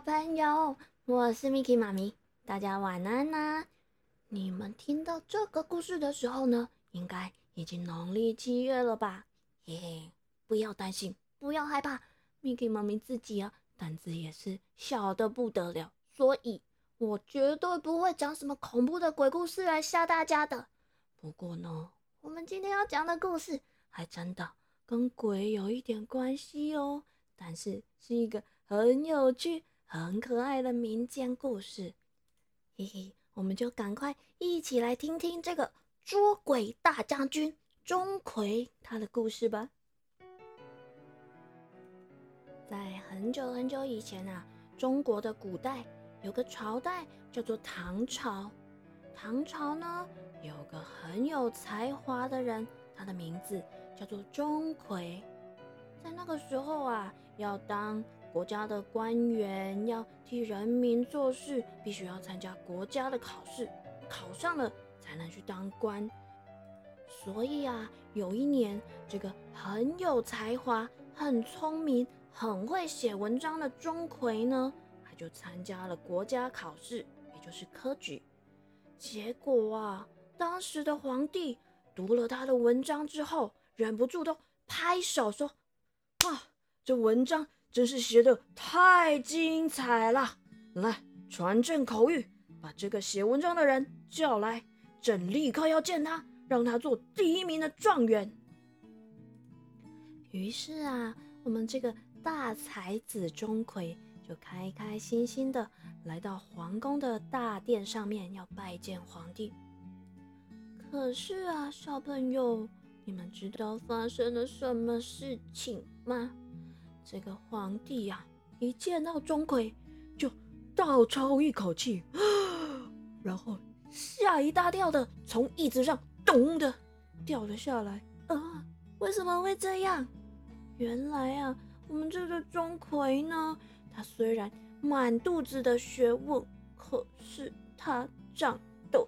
好朋友，我是 Miki 妈咪，大家晚安啦！你们听到这个故事的时候呢，应该已经农历7月了吧？嘿嘿，不要担心，不要害怕 ，Miki 妈咪自己啊，胆子也是小得不得了，所以我绝对不会讲什么恐怖的鬼故事来吓大家的。不过呢，我们今天要讲的故事还真的跟鬼有一点关系哦，但是是一个很有趣、很可爱的民间故事。嘿嘿，我们就赶快一起来听听这个捉鬼大将军钟馗他的故事吧。在很久很久以前啊，中国的古代有个朝代叫做唐朝。唐朝呢，有个很有才华的人，他的名字叫做钟馗。在那个时候啊，要当国家的官员，要替人民做事，必须要参加国家的考试，考上了才能去当官。所以啊，有一年，这个很有才华、很聪明、很会写文章的钟馗呢，就参加了国家考试，也就是科举。结果啊，当时的皇帝读了他的文章之后，忍不住都拍手说：啊，这文章真是写得太精彩了！来，传朕口谕，把这个写文章的人叫来，朕立刻要见他，让他做第1名的状元。于是啊，我们这个大才子钟馗就开开心心的来到皇宫的大殿上面，要拜见皇帝。可是啊，小朋友，你们知道发生了什么事情吗？这个皇帝啊，一见到钟馗就倒抽一口气，然后吓一大跳的从椅子上咚的掉了下来。啊，为什么会这样？原来啊，我们这个钟馗呢，他虽然满肚子的学问，可是他长得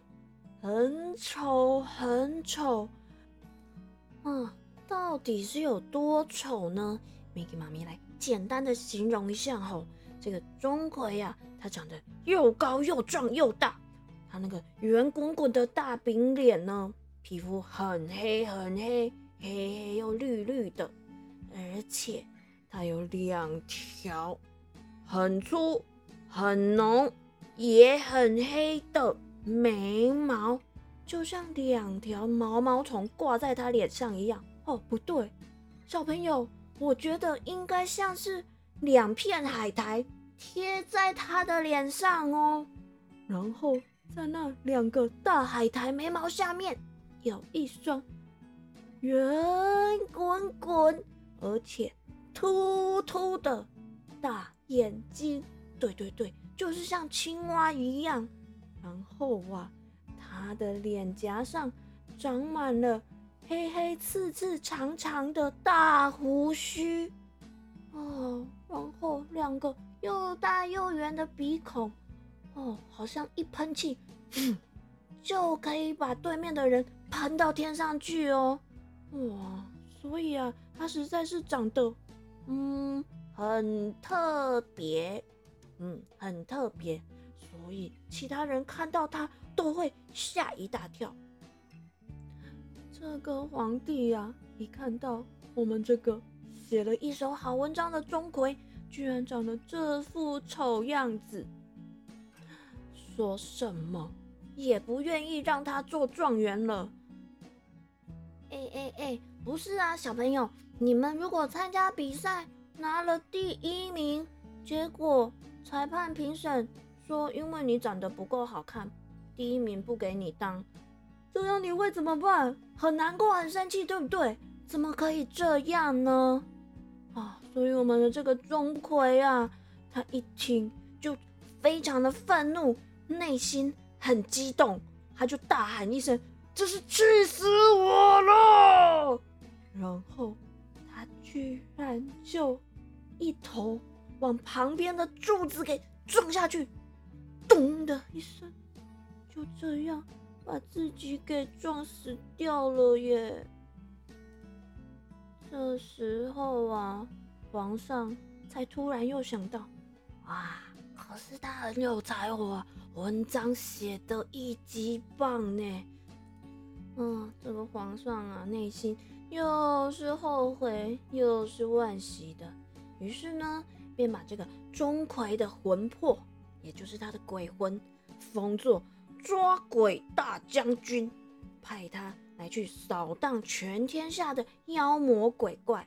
很丑很丑。到底是有多丑呢？ Miki 妈咪来简单的形容一下吼。这个钟馗啊，他长得又高又壮又大，他那个圆滚滚的大饼脸呢，皮肤很黑很黑，黑黑又绿绿的，而且他有2条很粗、很浓、也很黑的眉毛，就像2条毛毛虫挂在他脸上一样。哦，不对，小朋友，我觉得应该像是2片海苔贴在他的脸上哦。然后在那2个大海苔眉毛下面，有一双圆滚滚而且凸凸的大眼睛，对对对，就是像青蛙一样。然后啊，他的脸颊上长满了黑黑刺刺长长的大胡须，哦，然后2个又大又圆的鼻孔，哦，好像一喷气，就可以把对面的人喷到天上去哦。哇，所以啊，他实在是长得，很特别，很特别，所以其他人看到他都会吓一大跳。这个皇帝啊，一看到我们这个写了一手好文章的钟馗，居然长得这副丑样子，说什么也不愿意让他做状元了。不是啊，小朋友，你们如果参加比赛拿了第1名，结果裁判评审说因为你长得不够好看，第1名不给你当，这样你会怎么办？很难过很生气，对不对？怎么可以这样呢？啊，所以我们的这个钟馗啊，他一听就非常的愤怒，内心很激动，他就大喊一声：真是气死我了！然后他居然就一头往旁边的柱子给撞下去，咚的一声，就这样把自己给撞死掉了耶。这时候啊，皇上才突然又想到，哇，可是他很有才华，文章写得一级棒呢。这个皇上啊，内心又是后悔又是惋惜的，于是呢，便把这个钟馗的魂魄，也就是他的鬼魂，封作抓鬼大将军，派他来去扫荡全天下的妖魔鬼怪。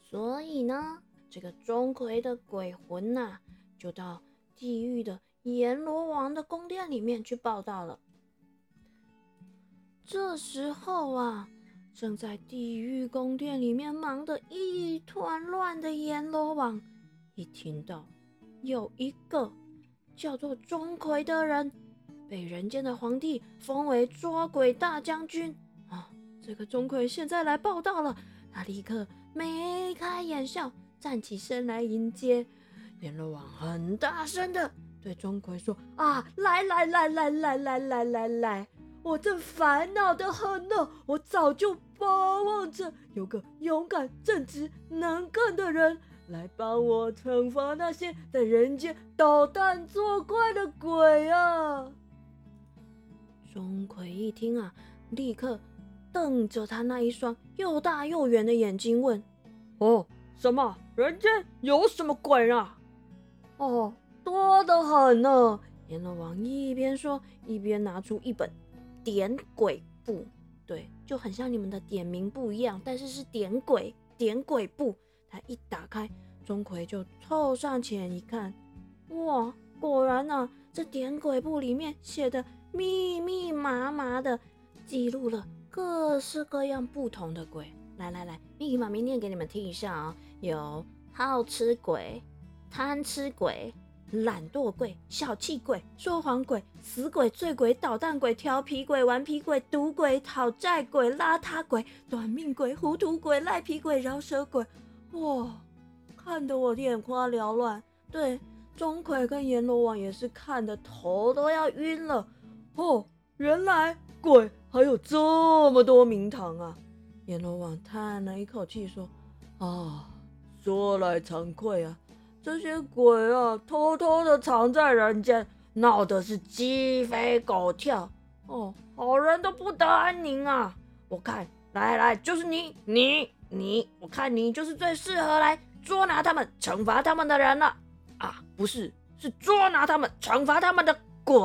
所以呢，这个钟馗的鬼魂啊，就到地狱的阎罗王的宫殿里面去报道了。这时候啊，正在地狱宫殿里面忙得一团乱的阎罗王，一听到有一个叫做钟馗的人被人间的皇帝封为捉鬼大将军啊，这个钟馗现在来报道了，他立刻眉开眼笑，站起身来迎接。阎罗王很大声的对钟馗说：“啊，来！我正烦恼的很呢，我早就巴望着有个勇敢、正直、能干的人来帮我惩罚那些在人间捣蛋作怪的鬼啊！”钟馗一听啊，立刻瞪着他那一双又大又圆的眼睛问：“哦，什么？人间有什么鬼啊？”“哦，多得很呢。”阎罗王一边说，一边拿出一本点鬼簿，对，就很像你们的点名簿一样，但是是点鬼簿。他一打开，钟馗就凑上前一看，哇，果然啊，这点鬼簿里面写的密密麻麻的，记录了各式各样不同的鬼。来，密码明念给你们听一下啊、有好吃鬼、贪吃鬼、懒惰鬼、小气鬼、说谎鬼、死鬼、醉鬼、捣蛋鬼、调皮鬼、顽皮鬼、赌鬼、讨债鬼、邋遢鬼、短命鬼、糊涂鬼、赖皮鬼、饶舌鬼。哇，看得我眼花缭乱。对，钟馗跟阎罗王也是看得头都要晕了。哦，原来鬼还有这么多名堂啊！阎罗王叹了一口气说：“啊，说来惭愧啊，这些鬼啊，偷偷的藏在人间，闹的是鸡飞狗跳。哦，好人都不得安宁啊！我看，来，就是你，我看你就是最适合来捉拿他们、惩罚他们的人了。啊，不是，是捉拿他们、惩罚他们的鬼。”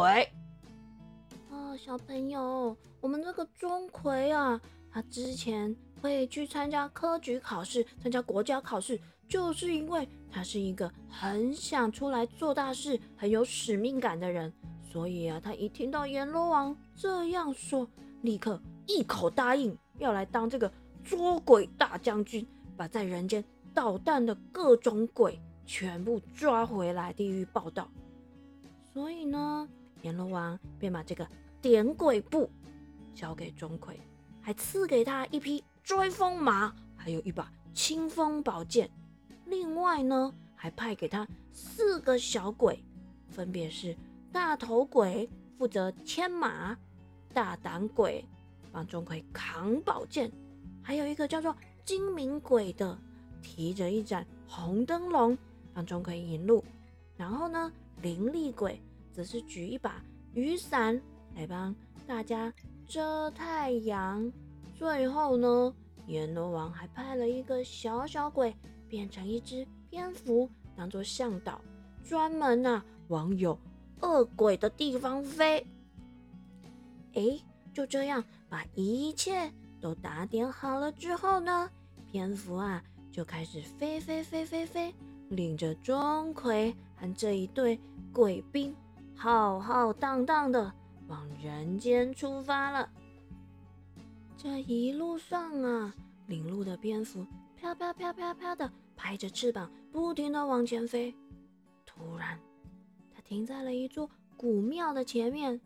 哦，小朋友，我们这个钟馗啊，他之前会去参加科举考试、参加国家考试，就是因为他是一个很想出来做大事、很有使命感的人，所以啊，他一听到阎罗王这样说，立刻一口答应要来当这个捉鬼大将军，把在人间捣蛋的各种鬼全部抓回来地狱报道。所以呢，阎罗王便把这个点鬼簿交给钟馗，还赐给他一匹追风马，还有一把清风宝剑。另外呢，还派给他4个小鬼，分别是大头鬼负责牵马，大胆鬼帮钟馗扛宝剑，还有一个叫做精明鬼的提着一盏红灯笼帮钟馗引路。然后呢，灵力鬼则是举一把雨伞来帮大家遮太阳。最后呢，阎罗王还派了一个小鬼变成一只蝙蝠当作向导，专门啊往有恶鬼的地方飞。就这样把一切都打点好了之后呢，蝙蝠啊就开始飞，领着钟馗和这一队鬼兵浩浩荡荡的往人间出发了。这一路上啊，领路的蝙蝠飘的拍着翅膀不停的往前飞。突然它停在了一座古庙的前面。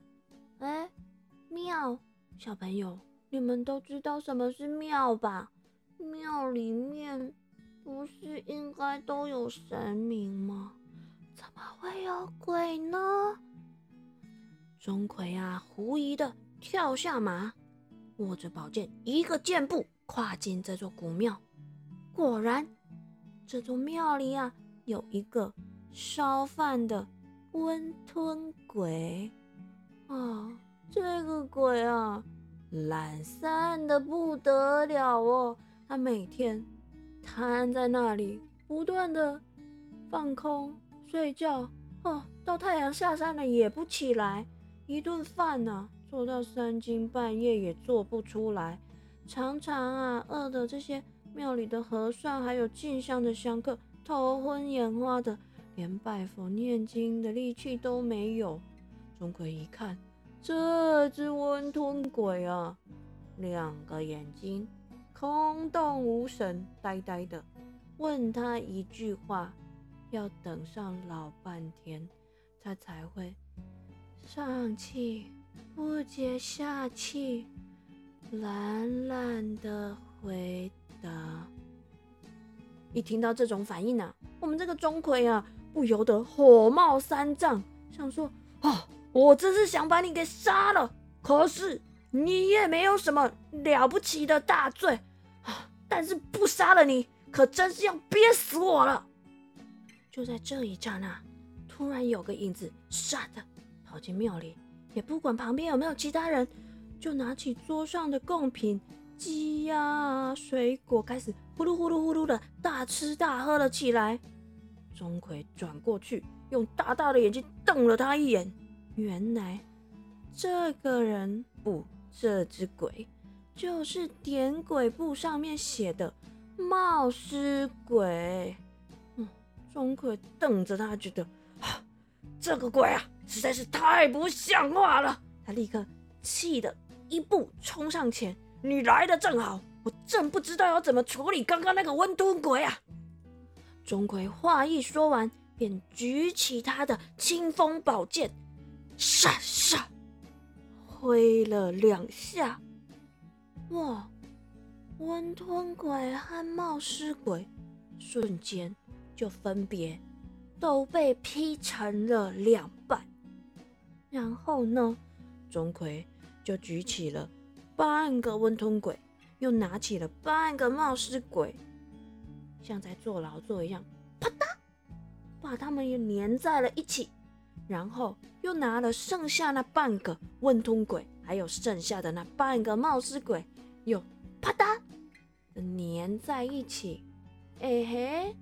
庙，小朋友，你们都知道什么是庙吧？庙里面不是应该都有神明吗？怎么会有鬼呢？钟馗啊，狐疑的跳下马，握着宝剑，一个箭步跨进这座古庙。果然，这座庙里啊，有一个烧饭的温吞鬼啊，这个鬼啊懒散的不得了哦，他每天瘫在那里不断的放空睡觉哦，到太阳下山了也不起来，一顿饭啊做到三更半夜也做不出来，常常啊饿的这些庙里的和尚还有进香的香客头昏眼花的，连拜佛念经的力气都没有。钟馗一看这只温吞鬼啊，两个眼睛空洞无神，呆呆的，问他一句话要等上老半天，他才会上气不接下气，懒懒的回答。一听到这种反应啊，我们这个钟馗啊不由得火冒三丈，想说哦，我真是想把你给杀了，可是你也没有什么了不起的大罪，但是不杀了你可真是要憋死我了。就在这一刹那，突然有个影子唰的跑进庙里，也不管旁边有没有其他人，就拿起桌上的贡品鸡啊水果，开始呼噜呼噜呼噜的大吃大喝了起来。钟馗转过去用大大的眼睛瞪了他一眼，原来这个人不，这只鬼就是点鬼簿上面写的冒失鬼。钟馗瞪着他，觉得这个鬼啊实在是太不像话了，他立刻气得一步冲上前，你来的正好，我正不知道要怎么处理刚刚那个温吞鬼啊。钟馗话一说完，便举起他的清风宝剑，唰唰挥了两下。哇，温吞鬼和冒失鬼瞬间就分别都被劈成了两半。然后呢，钟馗就举起了半个温吞鬼，又拿起了半个冒失鬼，像在坐牢坐一样，啪嗒把他们又粘在了一起，然后又拿了剩下那半个温吞鬼还有剩下的那半个冒失鬼，又啪嗒粘在一起，哎嘿，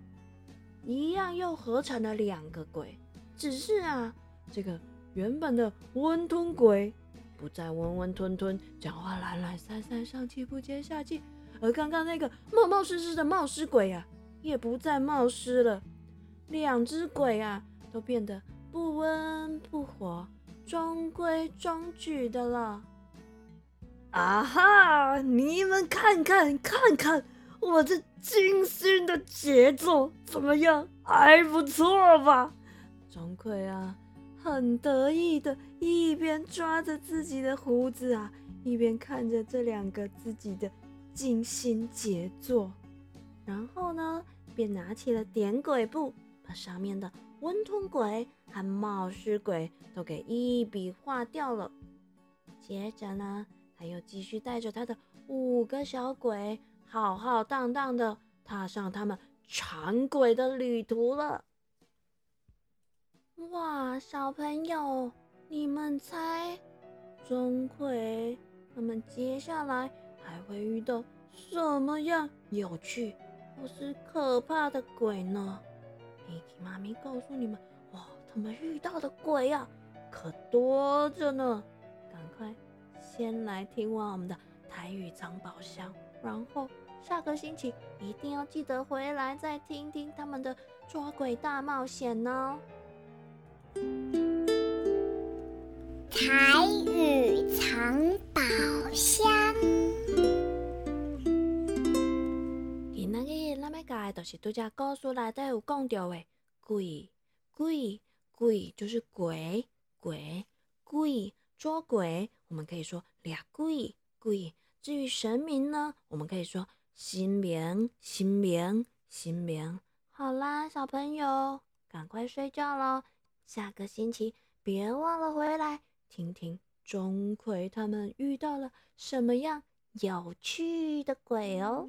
一样又合成了两个鬼。只是啊，这个原本的温吞鬼不再温温吞吞，讲话懒懒散散，上气不接下气，而刚刚那个冒冒失失的冒失鬼啊，也不再冒失了。两只鬼啊，都变得不温不火，中规中矩的了。啊哈！你们看看，我这精心的杰作怎么样？还不错吧？钟馗啊，很得意的一边抓着自己的胡子啊，一边看着这两个自己的精心杰作，然后呢便拿起了点鬼簿，把上面的温吞鬼和冒失鬼都给一笔画掉了。接着呢，他又继续带着他的5个小鬼浩浩荡荡的踏上他们长鬼的旅途了。哇，小朋友，你们猜钟馗他们接下来还会遇到什么样有趣或是可怕的鬼呢？Miki妈咪告诉你们，哇，他们遇到的鬼啊可多着呢。赶快先来听完我们的台语藏宝箱，然后下个星期一定要记得回来再听听他们的抓鬼大冒险哦。台语藏宝箱，今日咱要教的就是拄只故事内底有讲到的鬼，就是鬼捉鬼，我们可以说抓鬼。至于神明呢，我们可以说神明。好啦，小朋友，赶快睡觉喽，下个星期别忘了回来。听听钟馗他们遇到了什么样有趣的鬼哦。